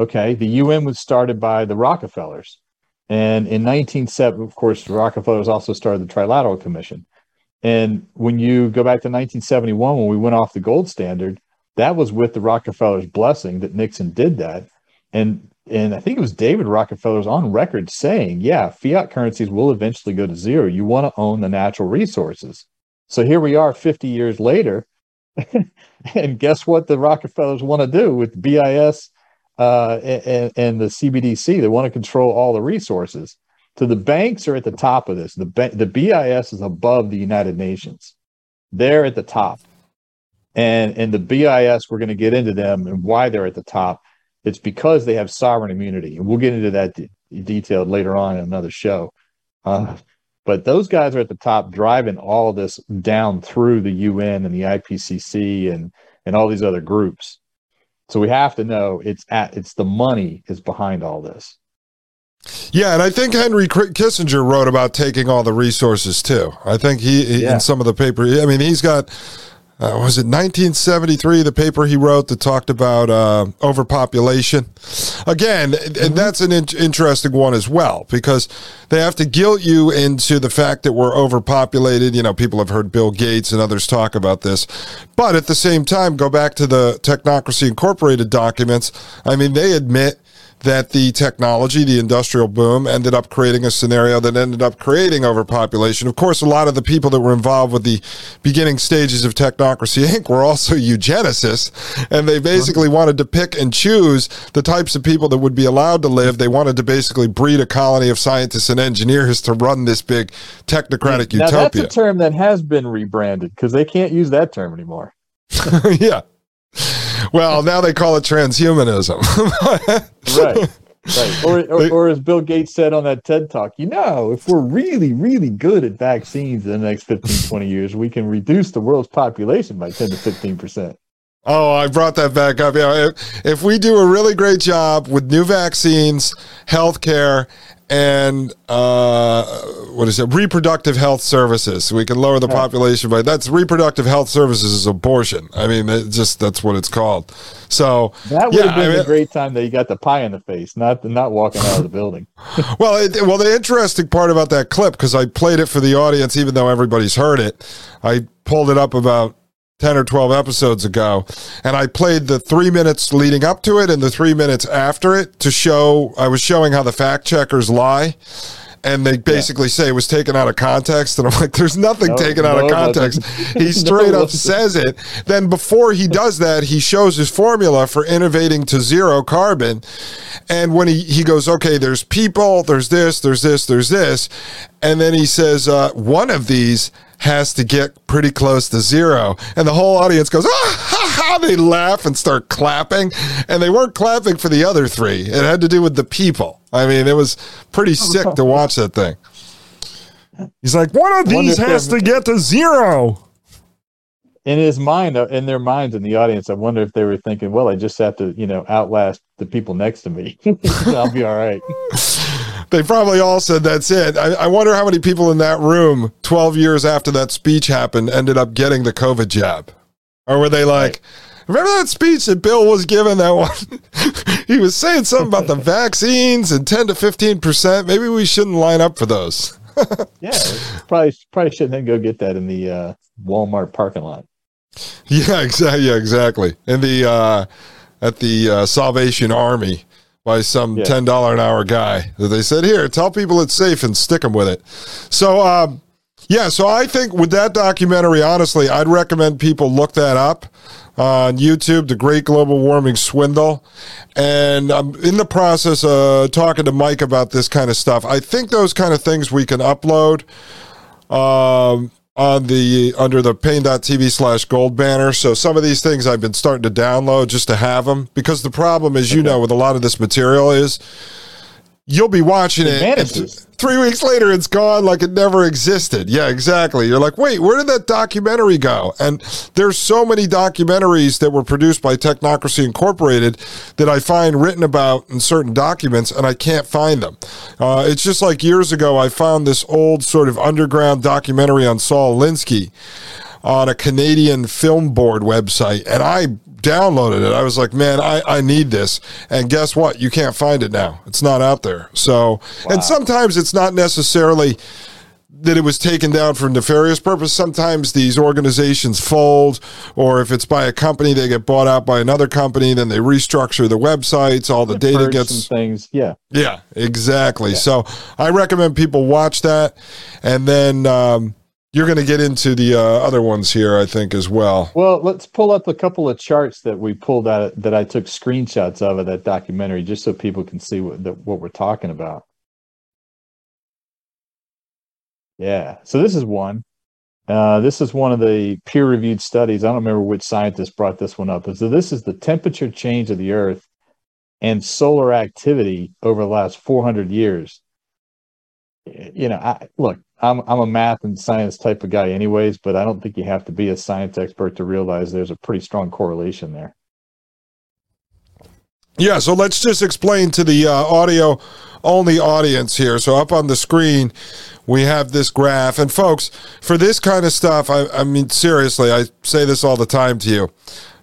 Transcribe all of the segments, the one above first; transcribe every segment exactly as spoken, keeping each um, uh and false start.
Okay, the U N was started by the Rockefellers. And in nineteen seventy, of course, the Rockefellers also started the Trilateral Commission. And when you go back to nineteen seventy-one, when we went off the gold standard, that was with the Rockefellers' blessing that Nixon did that. And and I think it was David Rockefeller's on record saying, yeah, fiat currencies will eventually go to zero. You want to own the natural resources. So here we are fifty years later. And guess what the Rockefellers want to do with B I S? Uh, and, and the C B D C, they want to control all the resources. So the banks are at the top of this. The ba- the B I S is above the United Nations. They're at the top. And, and the B I S, we're going to get into them and why they're at the top. It's because they have sovereign immunity. And we'll get into that de- detailed later on in another show. Uh, but those guys are at the top driving all this down through the U N and the I P C C and, and all these other groups. So we have to know it's at, it's the money is behind all this. Yeah, and I think Henry Kissinger wrote about taking all the resources too. I think he, yeah. in some of the paper, I mean, he's got, uh, was it nineteen seventy-three, the paper he wrote that talked about uh, overpopulation? Again, mm-hmm. and that's an in- interesting one as well, because they have to guilt you into the fact that we're overpopulated. You know, people have heard Bill Gates and others talk about this. But at the same time, go back to the Technocracy Incorporated documents. I mean, they admit that the technology, the industrial boom, ended up creating a scenario that ended up creating overpopulation. Of course, a lot of the people that were involved with the beginning stages of Technocracy Incorporated were also eugenicists, and they basically wanted to pick and choose the types of people that would be allowed to live. They wanted to basically breed a colony of scientists and engineers to run this big technocratic now, utopia. Now, that's a term that has been rebranded because they can't use that term anymore. Yeah. Well, now they call it transhumanism. Right, right. Or, or, or as Bill Gates said on that TED Talk, you know, if we're really, really good at vaccines in the next fifteen, twenty years, we can reduce the world's population by ten to fifteen percent. Oh, I brought that back up. Yeah, if, if we do a really great job with new vaccines, healthcare, and uh, what is it? Reproductive health services. We can lower the population by that's reproductive health services is abortion. I mean, it just that's what it's called. So that would yeah, have been I mean, a great time that you got the pie in the face, not not walking out of the building. well, it, well, the interesting part about that clip because I played it for the audience, even though everybody's heard it. I pulled it up about ten or twelve episodes ago, and I played the three minutes leading up to it and the three minutes after it to show, I was showing how the fact checkers lie, and they basically yeah. say it was taken out of context, and I'm like, there's nothing no, taken no, out of context. No, he straight no, up says it. Then before he does that, he shows his formula for innovating to zero carbon, and when he, he goes, okay, there's people, there's this, there's this, there's this, and then he says, uh, one of these has to get pretty close to zero. And the whole audience goes, ah, ha, ha, they laugh and start clapping. And they weren't clapping for the other three. It had to do with the people. I mean, it was pretty sick to watch that thing. He's like, one of these has to get to zero. in his mind, in their minds, in the audience, I wonder if they were thinking, well, I just have to, you know, outlast the people next to me. I'll be all right. They probably all said, that's it. I, I wonder how many people in that room twelve years after that speech happened ended up getting the COVID jab. Or were they like, remember that speech that Bill was giving, that one? He was saying something about the vaccines and ten to fifteen percent. Maybe we shouldn't line up for those. Yeah, probably probably shouldn't go get that in the uh, Walmart parking lot. Yeah, exactly. Yeah, exactly. In the uh, at the uh, Salvation Army by some yeah. ten dollars an hour guy that they said, here, tell people it's safe and stick them with it. So, um, yeah, so I think with that documentary, honestly, I'd recommend people look that up on YouTube, The Great Global Warming Swindle. And I'm in the process of talking to Mike about this kind of stuff. I think those kind of things we can upload um, on the under the Paine.tv slash gold banner. So some of these things I've been starting to download just to have them, because the problem, as you know, with a lot of this material is you'll be watching it, it and th- three weeks later it's gone like it never existed. Yeah, exactly. You're like, wait, where did that documentary go? And there's so many documentaries that were produced by Technocracy Incorporated that I find written about in certain documents, and I can't find them. Uh, it's just like years ago I found this old sort of underground documentary on Saul Alinsky on a Canadian film board website, and I downloaded it. I was like, man, I, I need this. And guess what? You can't find it now. It's not out there. So, wow. And sometimes it's not necessarily that it was taken down for nefarious purpose. Sometimes these organizations fold, or if it's by a company, they get bought out by another company, then they restructure the websites, all the it data gets things. Yeah. Yeah, exactly. Yeah. So I recommend people watch that. And then, um, you're going to get into the uh, other ones here, I think, as well. Well, let's pull up a couple of charts that we pulled out that I took screenshots of of that documentary, just so people can see what the, what we're talking about. Yeah, so this is one. Uh, this is one of the peer-reviewed studies. I don't remember which scientist brought this one up. So this is the temperature change of the Earth and solar activity over the last four hundred years. You know, I, look, I'm I'm a math and science type of guy anyways, but I don't think you have to be a science expert to realize there's a pretty strong correlation there. Yeah, so let's just explain to the uh, audio-only audience here. So up on the screen, we have this graph. And folks, for this kind of stuff, I, I mean, seriously, I say this all the time to you.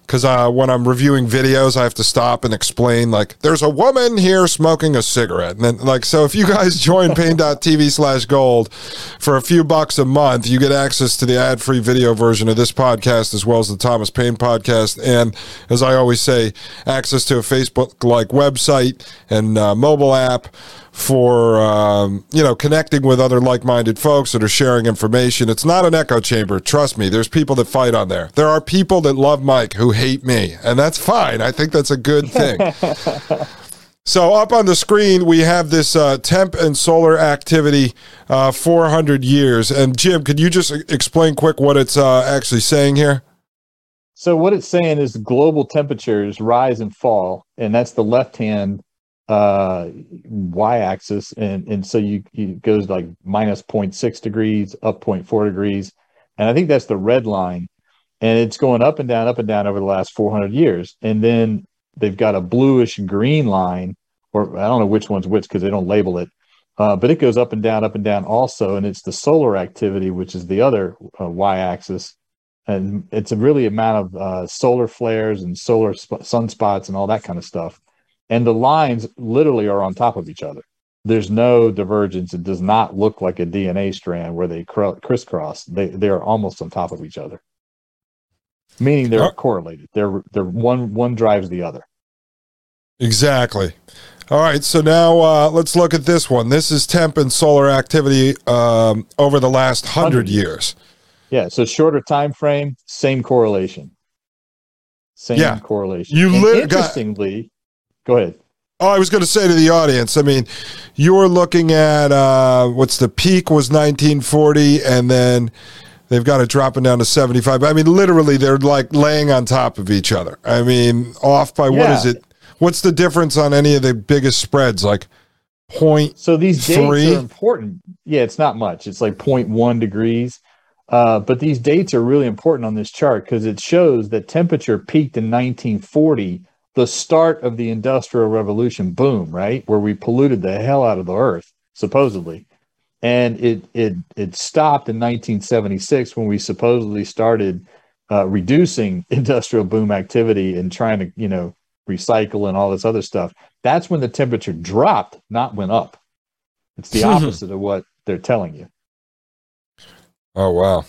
Because uh, when I'm reviewing videos, I have to stop and explain, like, there's a woman here smoking a cigarette. And then, like, so if you guys join Paine.tv slash gold for a few bucks a month, you get access to the ad-free video version of this podcast, as well as the Thomas Paine podcast. And as I always say, access to a Facebook-like website and uh, mobile app for, um, you know, connecting with other like-minded folks that are sharing information. It's not an echo chamber. Trust me, there's people that fight on there. There are people that love Mike who hate me, and that's fine. I think that's a good thing. So up on the screen, we have this uh, temp and solar activity, uh, four hundred years. And Jim, could you just explain quick what it's uh, actually saying here? So what it's saying is global temperatures rise and fall, and that's the left-hand uh, y-axis. And, and so you, you it goes like minus zero point six degrees, up zero point four degrees. And I think that's the red line. And it's going up and down, up and down over the last four hundred years. And then they've got a bluish green line, or I don't know which one's which because they don't label it. Uh, but it goes up and down, up and down also. And it's the solar activity, which is the other uh, y-axis. And it's a really amount of uh, solar flares and solar sp- sunspots and all that kind of stuff. And the lines literally are on top of each other. There's no divergence. It does not look like a D N A strand where they cr- crisscross. They, they're almost on top of each other. Meaning they're correlated. They're they're one one drives the other. Exactly. All right. So now uh, let's look at this one. This is temp and solar activity um, over the last hundred years. Yeah. So shorter time frame, same correlation. Same yeah. correlation. You li- interestingly, got- go ahead. Oh, I was going to say to the audience, I mean, you're looking at uh, what's the peak was nineteen forty, and then they've got it dropping down to seventy-five. I mean, literally, they're like laying on top of each other. I mean, off by yeah. what is it? What's the difference on any of the biggest spreads? Like point. So these dates three? Are important. Yeah, it's not much. It's like zero point one degrees. Uh, but these dates are really important on this chart because it shows that temperature peaked in nineteen forty, the start of the Industrial Revolution boom, right? Where we polluted the hell out of the earth, supposedly. And it it it stopped in nineteen seventy-six when we supposedly started uh, reducing industrial boom activity and trying to, you know, recycle and all this other stuff. That's when the temperature dropped, not went up. It's the opposite of what they're telling you. Oh, wow.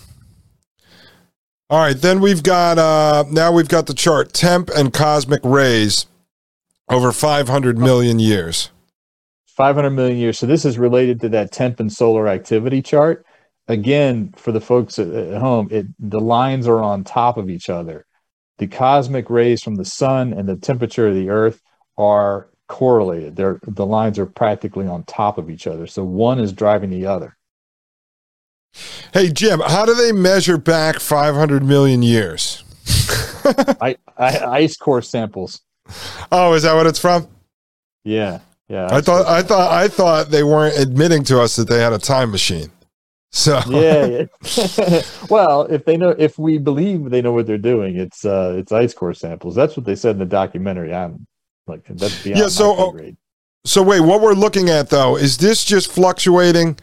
All right. Then we've got, uh, now we've got the chart, temp and cosmic rays over five hundred million years. five hundred million years. So this is related to that temp and solar activity chart. Again, for the folks at, at home, it, the lines are on top of each other. The cosmic rays from the sun and the temperature of the earth are correlated. They're, the lines are practically on top of each other. So one is driving the other. Hey, Jim, how do they measure back five hundred million years? I, I, ice core samples. Oh, is that what it's from? Yeah. Yeah. I thought, I thought, I thought they weren't admitting to us that they had a time machine. So yeah, yeah. Well, if they know, if we believe they know what they're doing, it's uh, it's ice core samples. That's what they said in the documentary. I'm like, that's beyond yeah. So, my grade. So wait, what we're looking at though is this just fluctuating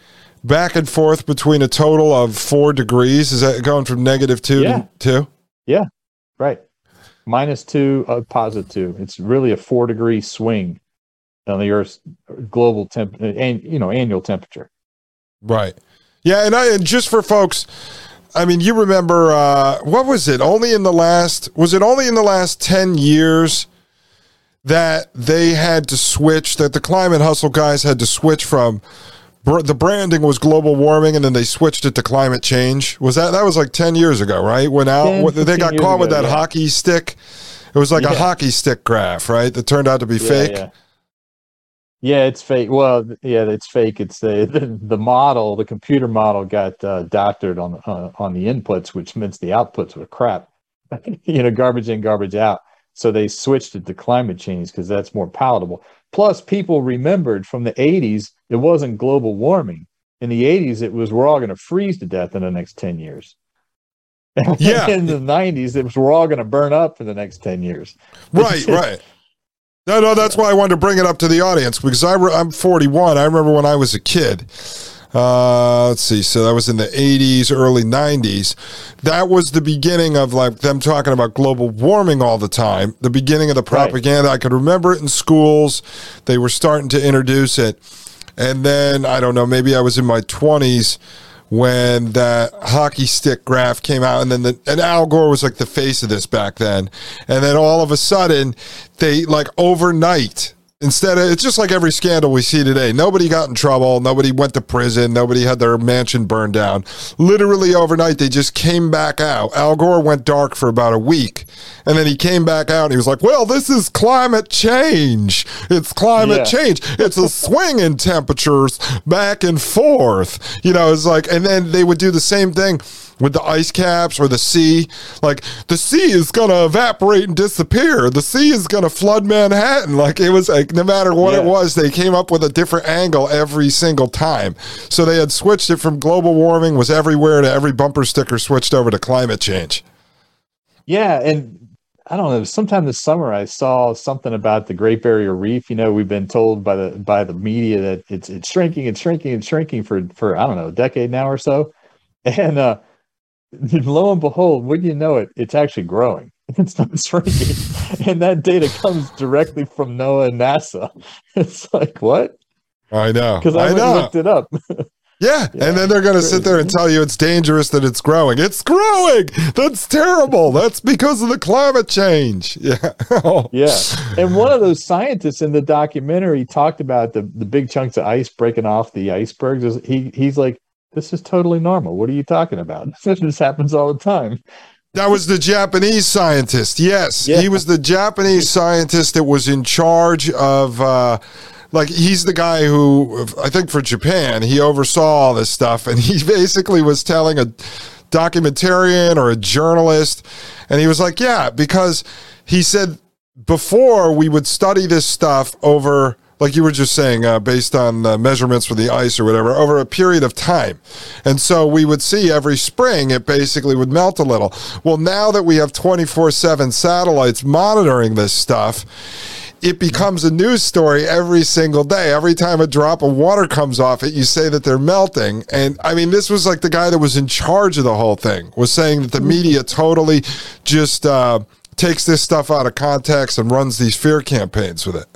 back and forth between a total of four degrees. Is that going from negative two yeah. to two? Yeah, right. Minus two, uh, positive two. It's really a four degree swing on the Earth's global temp and you know annual temperature. Right. Yeah, and I and just for folks, I mean, you remember uh, what was it? Only in the last was it only in the last ten years that they had to switch that the climate hustle guys had to switch from the branding was global warming, and then they switched it to climate change. Was that that was like ten years ago, right? When out they got caught ago, with that yeah. hockey stick, it was like yeah. a hockey stick graph, right? That turned out to be yeah, fake. Yeah. Yeah, it's fake. Well, yeah, it's fake. It's the the, the model, the computer model got uh, doctored on uh, on the inputs, which meant the outputs were crap. You know, garbage in, garbage out. So they switched it to climate change because that's more palatable. Plus, people remembered from the eighties, it wasn't global warming. In the eighties, it was we're all going to freeze to death in the next ten years. Yeah. In the nineties, it was we're all going to burn up for the next ten years. Right, right. No, no, that's why I wanted to bring it up to the audience, because I re- I'm forty-one. I remember when I was a kid. Uh, let's see. So that was in the eighties, early nineties. That was the beginning of like them talking about global warming all the time, the beginning of the propaganda. Right. I could remember it in schools. They were starting to introduce it. And then, I don't know, maybe I was in my twenties when that hockey stick graph came out, and then the, and Al Gore was like the face of this back then. And then all of a sudden they like overnight, instead of, it's just like every scandal we see today. Nobody got in trouble. Nobody went to prison. Nobody had their mansion burned down. Literally overnight, they just came back out. Al Gore went dark for about a week, and then he came back out and he was like, well, this is climate change. It's climate yeah. change. It's a swing in temperatures back and forth. You know, it's like, and then they would do the same thing with the ice caps or the sea. Like, the sea is going to evaporate and disappear. The sea is going to flood Manhattan. Like, it was like, no matter what yeah. it was, they came up with a different angle every single time. So they had switched it from global warming was everywhere to every bumper sticker switched over to climate change. Yeah. And I don't know, sometime this summer I saw something about the Great Barrier Reef. You know, we've been told by the, by the media that it's, it's shrinking and shrinking and shrinking for, for, I don't know, a decade now or so. And, uh, lo and behold, wouldn't you know it, it's actually growing. It's not shrinking. And that data comes directly from NOAA and NASA. It's like, what? I know. Because I, I know. looked it up. Yeah. yeah. And then they're going to sit there and tell you it's dangerous that it's growing. It's growing. That's terrible. That's because of the climate change. Yeah. oh. Yeah. And one of those scientists in the documentary talked about the, the big chunks of ice breaking off the icebergs. He He's like, this is totally normal. What are you talking about? This happens all the time. That was the Japanese scientist. Yes. Yeah. He was the Japanese scientist that was in charge of, uh, like, he's the guy who, I think for Japan, he oversaw all this stuff. And he basically was telling a documentarian or a journalist. And he was like, yeah, because he said before we would study this stuff over like you were just saying, uh, based on uh, measurements for the ice or whatever, over a period of time. And so we would see every spring it basically would melt a little. Well, now that we have twenty-four seven satellites monitoring this stuff, it becomes a news story every single day. Every time a drop of water comes off it, you say that they're melting. And I mean, this was like the guy that was in charge of the whole thing was saying that the media totally just uh, takes this stuff out of context and runs these fear campaigns with it.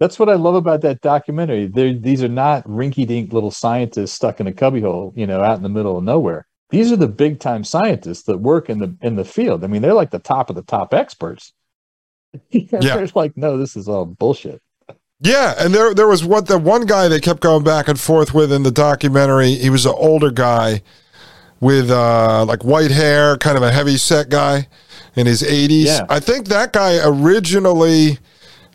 That's what I love about that documentary. They're, these are not rinky-dink little scientists stuck in a cubbyhole, you know, out in the middle of nowhere. These are the big-time scientists that work in the in the field. I mean, they're like the top of the top experts. Yeah. They're like, no, this is all bullshit. Yeah, and there there was what the one guy they kept going back and forth with in the documentary. He was an older guy with uh, like white hair, kind of a heavy set guy in his eighties. Yeah. I think that guy originally,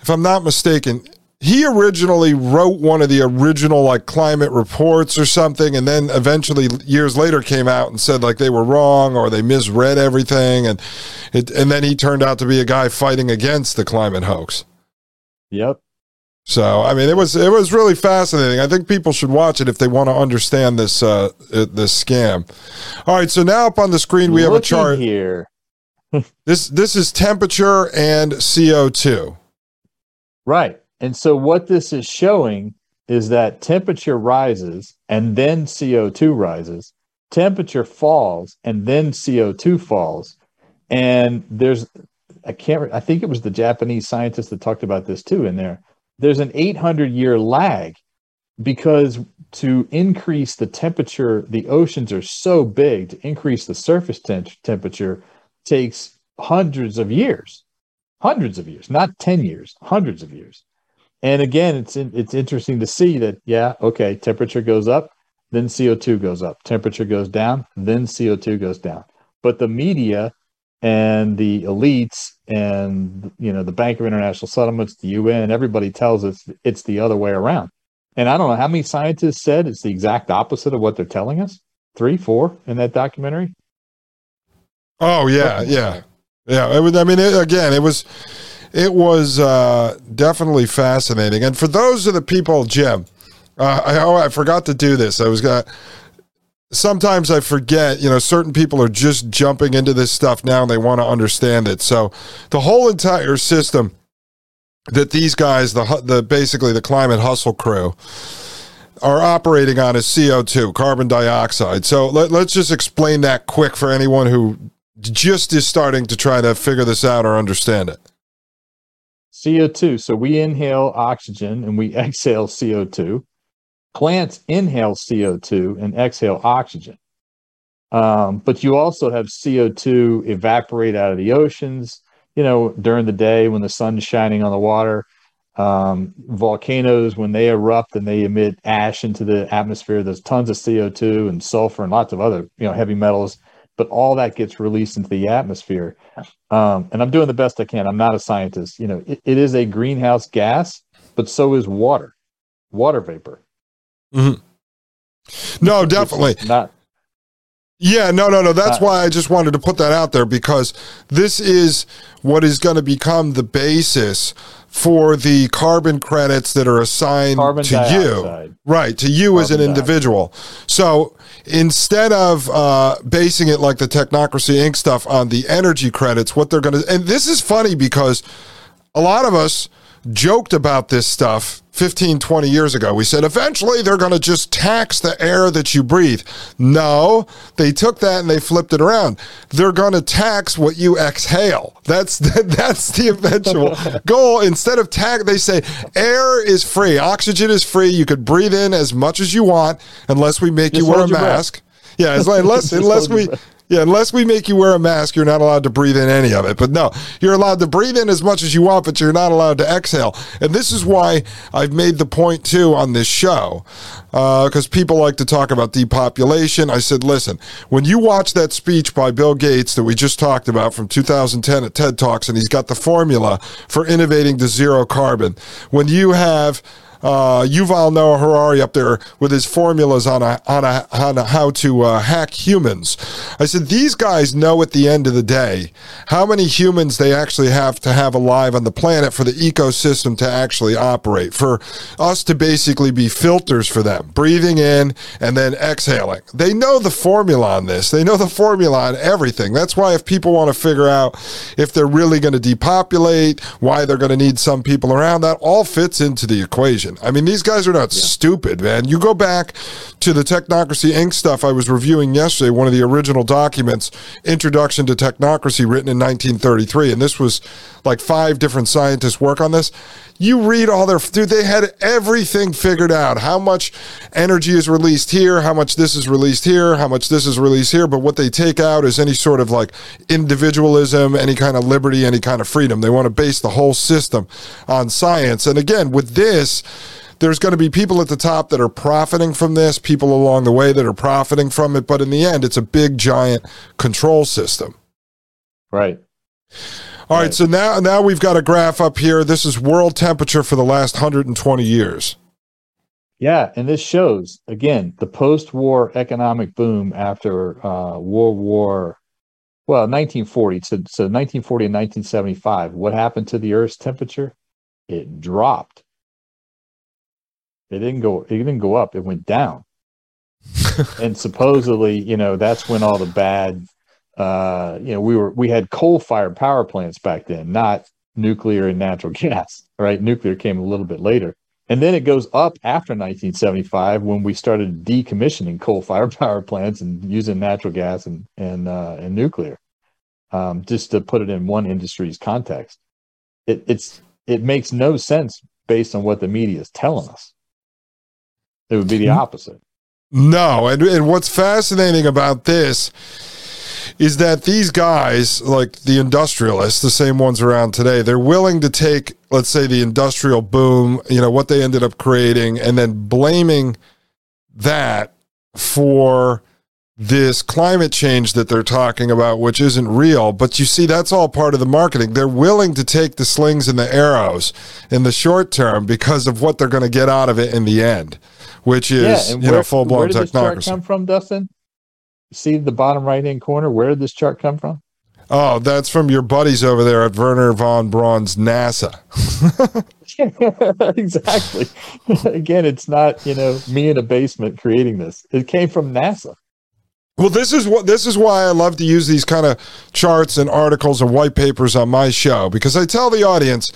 if I'm not mistaken, he originally wrote one of the original like climate reports or something, and then eventually years later came out and said like they were wrong or they misread everything, and it, and then he turned out to be a guy fighting against the climate hoax. Yep. So I mean, it was it was really fascinating. I think people should watch it if they want to understand this uh, this scam. All right, so now up on the screen we have Looking a chart here. this this is temperature and C O two. Right. And so what this is showing is that temperature rises and then C O two rises. Temperature falls and then C O two falls. And there's, I can't, I think it was the Japanese scientist that talked about this too in there. There's an eight hundred year lag because to increase the temperature, the oceans are so big, to increase the surface te- temperature takes hundreds of years, hundreds of years, not ten years, hundreds of years. And again, it's in, it's interesting to see that, yeah, okay, temperature goes up, then C O two goes up. Temperature goes down, then C O two goes down. But the media and the elites and, you know, the Bank of International Settlements, the U N, everybody tells us it's the other way around. And I don't know how many scientists said it's the exact opposite of what they're telling us. Three, four in that documentary. Oh, yeah, yeah. Yeah, it was, I mean, it, again, it was... It was uh, definitely fascinating. And for those of the people, Jim, uh, I, oh, I forgot to do this. I was gonna, sometimes I forget, you know, certain people are just jumping into this stuff now and they want to understand it. So the whole entire system that these guys, the the basically the climate hustle crew, are operating on is C O two, carbon dioxide. So let, let's just explain that quick for anyone who just is starting to try to figure this out or understand it. C O two. So we inhale oxygen and we exhale C O two. Plants inhale C O two and exhale oxygen. Um, but you also have C O two evaporate out of the oceans, you know, during the day when the sun's shining on the water. Um, volcanoes, when they erupt and they emit ash into the atmosphere, there's tons of C O two and sulfur and lots of other, you know, heavy metals. But all that gets released into the atmosphere. Um, and I'm doing the best I can. I'm not a scientist. You know, it, it is a greenhouse gas, but so is water, water vapor. Mm-hmm. No, definitely. Not. Yeah, no, no, no. That's not. Why I just wanted to put that out there, because this is what is going to become the basis for the carbon credits that are assigned carbon to dioxide. You. Right, to you carbon as an individual. Dioxide. So instead of uh, basing it like the Technocracy Incorporated stuff on the energy credits, what they're going to... And this is funny because a lot of us joked about this stuff fifteen, twenty years ago. We said, eventually they're going to just tax the air that you breathe. No, they took that and they flipped it around. They're going to tax what you exhale. That's that, that's the eventual goal. Instead of tax, they say air is free. Oxygen is free. You could breathe in as much as you want unless we make just you wear a mask. Yeah, as, unless unless we... Yeah, unless we make you wear a mask, you're not allowed to breathe in any of it. But no, you're allowed to breathe in as much as you want, but you're not allowed to exhale. And this is why I've made the point, too, on this show, because uh, people like to talk about depopulation. I said, listen, when you watch that speech by Bill Gates that we just talked about from two thousand ten at TED Talks, and he's got the formula for innovating to zero carbon, when you have... uh, Yuval Noah Harari up there with his formulas on a, on a, on a how to uh, hack humans. I said, these guys know at the end of the day how many humans they actually have to have alive on the planet for the ecosystem to actually operate, for us to basically be filters for them, breathing in and then exhaling. They know the formula on this. They know the formula on everything. That's why if people want to figure out if they're really going to depopulate, why they're going to need some people around, that all fits into the equation. I mean, these guys are not yeah. stupid, man. You go back to the Technocracy Incorporated stuff I was reviewing yesterday, one of the original documents, Introduction to Technocracy, written in nineteen thirty-three, and this was like five different scientists work on this. You read all their, dude, they had everything figured out. How much energy is released here, how much this is released here, how much this is released here, but what they take out is any sort of like individualism, any kind of liberty, any kind of freedom. They want to base the whole system on science. And again, with this, there's going to be people at the top that are profiting from this, people along the way that are profiting from it, but in the end, it's a big, giant control system. Right. All right, right, so now now we've got a graph up here. This is world temperature for the last one hundred twenty years. Yeah, and this shows, again, the post-war economic boom after uh, World War, well, nineteen forty. So, so nineteen forty and nineteen seventy-five, what happened to the Earth's temperature? It dropped. It didn't go, it didn't go up. It went down. And supposedly, you know, that's when all the bad... Uh, you know, we were we had coal-fired power plants back then, not nuclear and natural gas, right? Nuclear came a little bit later. And then it goes up after nineteen seventy-five when we started decommissioning coal-fired power plants and using natural gas and and uh, and nuclear. Um, just to put it in one industry's context, it it's it makes no sense based on what the media is telling us. It would be the opposite. No, and and what's fascinating about this is that these guys, like the industrialists, the same ones around today, they're willing to take, let's say, the industrial boom, you know, what they ended up creating, and then blaming that for this climate change that they're talking about, which isn't real. But you see, that's all part of the marketing. They're willing to take the slings and the arrows in the short term because of what they're going to get out of it in the end, which is, yeah, where, you know, full-blown where did technocracy. Where did this chart come from, Dustin? See the bottom right-hand corner? Where did this chart come from? Oh, that's from your buddies over there at Werner von Braun's NASA. Exactly. Again, it's not, you know, me in a basement creating this. It came from NASA. Well, this is what this is why I love to use these kind of charts and articles and white papers on my show, because I tell the audience,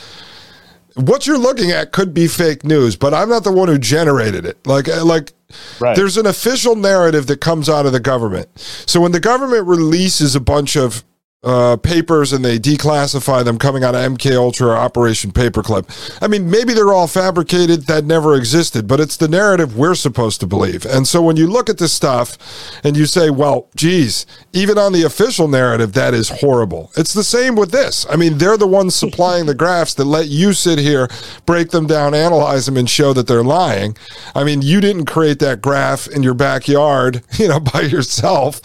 what you're looking at could be fake news, but I'm not the one who generated it. Like, like right. There's an official narrative that comes out of the government. So when the government releases a bunch of uh, papers and they declassify them coming out of M K Ultra or Operation Paperclip, I mean, maybe they're all fabricated, that never existed, but it's the narrative we're supposed to believe. And so when you look at this stuff and you say, well, geez, even on the official narrative, that is horrible. It's the same with this. I mean, they're the ones supplying the graphs that let you sit here, break them down, analyze them, and show that they're lying. I mean, you didn't create that graph in your backyard, you know, by yourself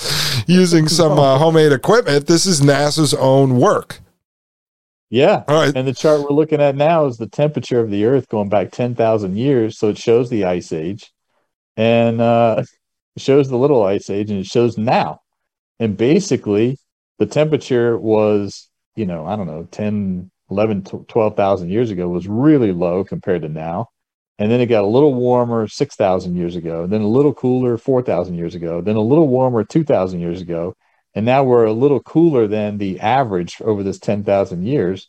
using some uh, homemade equipment. This is NASA's own work. Yeah. All right. And the chart we're looking at now is the temperature of the Earth going back ten thousand years. So it shows the Ice Age, and uh, it shows the Little Ice Age, and it shows now. And basically, the temperature was, you know, I don't know, ten, eleven, twelve thousand years ago was really low compared to now. And then it got a little warmer six thousand years ago, then a little cooler four thousand years ago, then a little warmer two thousand years ago. And now we're a little cooler than the average over this ten thousand years,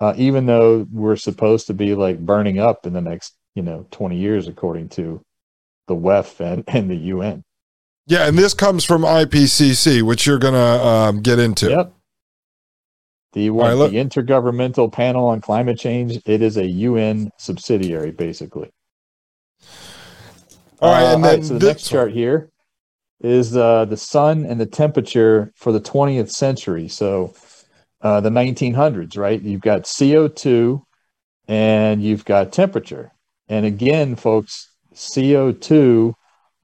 uh, even though we're supposed to be like burning up in the next, you know, twenty years, according to the W E F and, and the U N. Yeah. And this comes from I P C C, which you're going to um, get into. Yep. The, right, the Intergovernmental Panel on Climate Change. It is a U N subsidiary, basically. All right. Uh, and then all right, so the next one. Chart here is uh, the sun and the temperature for the twentieth century. So uh, the nineteen hundreds, right? You've got C O two and you've got temperature. And again, folks, C O two,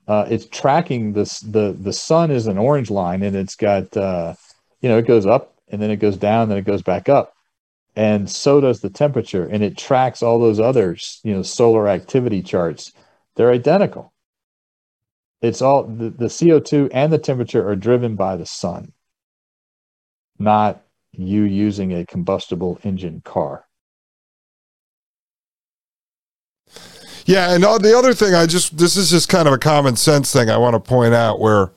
uh, it's tracking this, the, the sun is an orange line, and it's got, uh, you know, it goes up and then it goes down, then it goes back up. and so does the temperature, and it tracks all those other, you know, solar activity charts. They're identical. It's all the, the C O two and the temperature are driven by the sun, not you using a combustible engine car. Yeah, and all, the other thing I just, this is just kind of a common sense thing I want to point out where,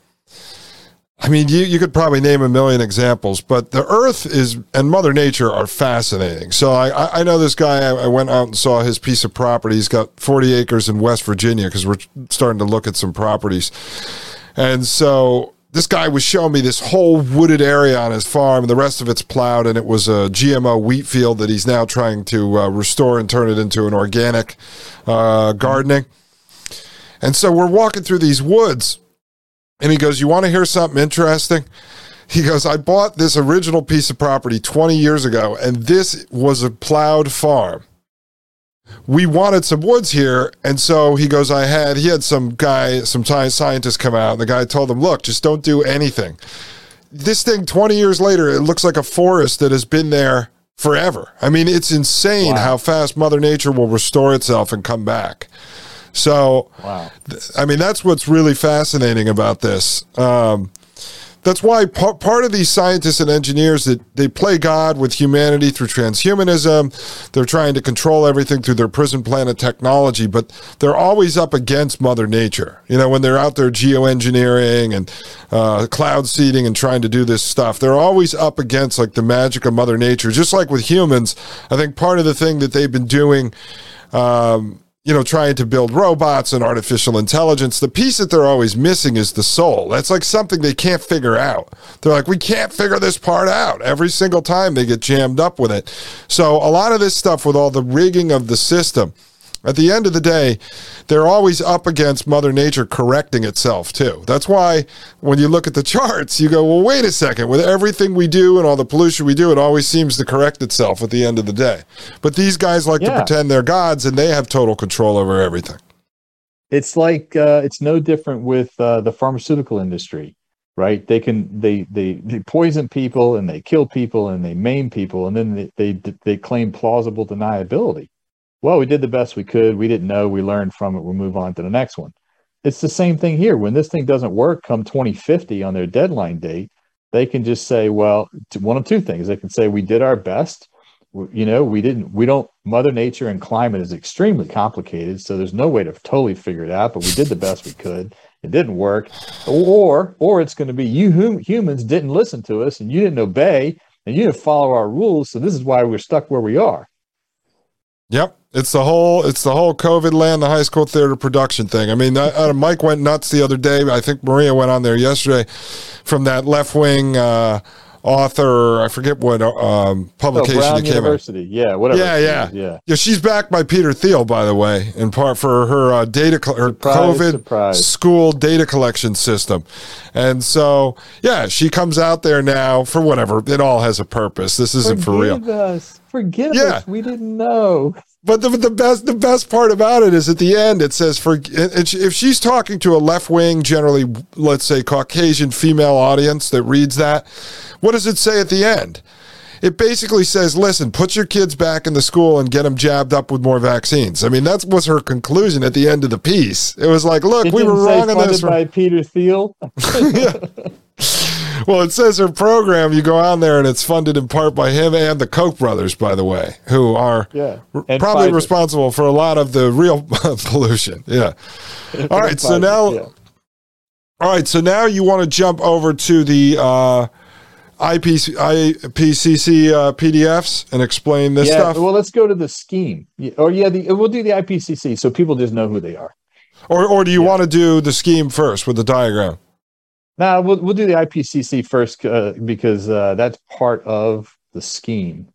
I mean, you, you could probably name a million examples, but the Earth is, and Mother Nature are fascinating. So I, I know this guy, I went out and saw his piece of property. He's got forty acres in West Virginia because we're starting to look at some properties. And so this guy was showing me this whole wooded area on his farm, and the rest of it's plowed, and it was a G M O wheat field that he's now trying to uh, restore and turn it into an organic uh, gardening. And so we're walking through these woods, and he goes, you want to hear something interesting? He goes, I bought this original piece of property twenty years ago, and this was a plowed farm. We wanted some woods here, and so he goes, I had, he had some guy, some scientist come out, and the guy told him, look, just don't do anything. This thing, twenty years later, it looks like a forest that has been there forever. I mean, it's insane. Wow. How fast Mother Nature will restore itself and come back. So, wow. th- I mean, that's what's really fascinating about this. Um, that's why p- part of these scientists and engineers, that they play God with humanity through transhumanism. They're trying to control everything through their prison planet technology, but they're always up against Mother Nature. You know, when they're out there geoengineering and uh, cloud seeding and trying to do this stuff, they're always up against like the magic of Mother Nature. Just like with humans, I think part of the thing that they've been doing, um, you know, trying to build robots and artificial intelligence, the piece that they're always missing is the soul. That's like something they can't figure out. They're like, we can't figure this part out. Every single time they get jammed up with it. So a lot of this stuff with all the rigging of the system, at the end of the day, they're always up against Mother Nature correcting itself too. That's why when you look at the charts, you go, well, wait a second. With everything we do and all the pollution we do, it always seems to correct itself at the end of the day. But these guys like yeah. to pretend they're gods, and they have total control over everything. It's like uh, it's no different with uh, the pharmaceutical industry, right? They can they, they they poison people, and they kill people, and they maim people, and then they they, they claim plausible deniability. Well, we did the best we could. We didn't know. We learned from it. We'll move on to the next one. It's the same thing here. When this thing doesn't work come twenty fifty on their deadline date, they can just say, well, one of two things. They can say, we did our best. You know, we didn't, we don't, Mother Nature and climate is extremely complicated. So there's no way to totally figure it out, but we did the best we could. It didn't work. Or, or it's going to be you hum- humans didn't listen to us, and you didn't obey, and you didn't follow our rules. So this is why we're stuck where we are. Yep. It's the whole, it's the whole COVID land, the high school theater production thing. I mean, uh, Mike went nuts the other day. I think Maria went on there yesterday from that left wing, uh, author, I forget what, um, publication oh, Brown that came out. Yeah. Whatever. Yeah. Yeah. yeah. Yeah. She's backed by Peter Thiel, by the way, in part for her, uh, data, her surprise, COVID surprise. school data collection system. And so, yeah, she comes out there now for whatever. It all has a purpose. This isn't Forgive for real. Forgive us. Forgive yeah. us. We didn't know. But the, the best the best part about it is at the end it says, for if she's talking to a left-wing, generally, let's say, Caucasian female audience that reads that, what does it say at the end? It basically says, listen, put your kids back in the school and get them jabbed up with more vaccines. I mean, that was her conclusion at the end of the piece. It was like, look, it we were wrong on this. Funded by Peter Thiel. yeah. Well, it says her program, you go on there, and it's funded in part by him and the Koch brothers, by the way, who are yeah. probably Pfizer. responsible for a lot of the real pollution. Yeah. All right. So Pfizer, now, yeah. all right. So now you want to jump over to the uh, I P C C uh, P D Fs and explain this yeah, stuff. Well, let's go to the scheme. Or yeah, the, we'll do the I P C C so people just know who they are. Or, or do you yeah. want to do the scheme first with the diagram? Now, we'll, we'll do the I P C C first uh, because uh, that's part of the scheme.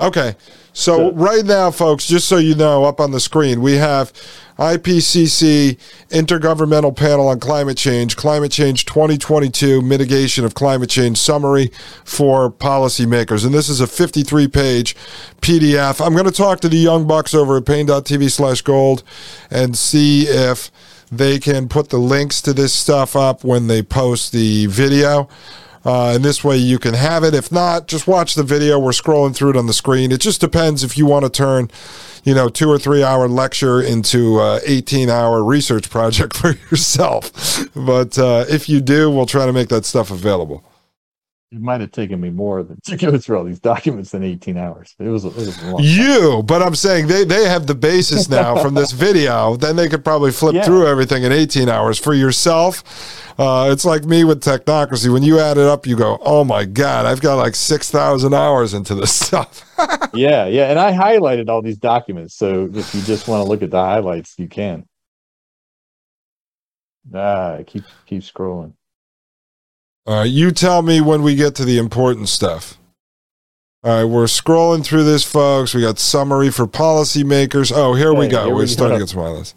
Okay. So, so right now, folks, just so you know, up on the screen, we have I P C C Intergovernmental Panel on Climate Change, Climate Change twenty twenty-two Mitigation of Climate Change Summary for Policymakers. And this is a fifty-three page P D F. I'm going to talk to the Young Bucks over at Paine.TV slash gold and see if they can put the links to this stuff up when they post the video. Uh, and this way you can have it. If not, just watch the video. We're scrolling through it on the screen. It just depends if you want to turn, you know, two or three hour lecture into an eighteen hour research project for yourself. But uh, if you do, we'll try to make that stuff available. It might have taken me more than to go through all these documents than eighteen hours. It was, it was a long you, time. But I'm saying they, they have the basis now from this video. Then they could probably flip yeah. through everything in eighteen hours for yourself. Uh, it's like me with Technocracy. When you add it up, you go, oh my God, I've got like six thousand hours into this stuff. yeah, yeah. And I highlighted all these documents. So if you just want to look at the highlights, you can. Ah, keep keep scrolling. All right, you tell me when we get to the important stuff. All right, we're scrolling through this, folks. We got summary for policymakers. Oh, here okay, we go. Here we're we starting to get some highlights.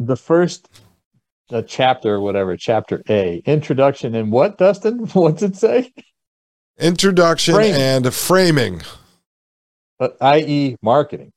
The first uh, chapter, whatever, chapter A, introduction and what, Dustin? What's it say? Introduction framing. and framing. Uh, that is marketing.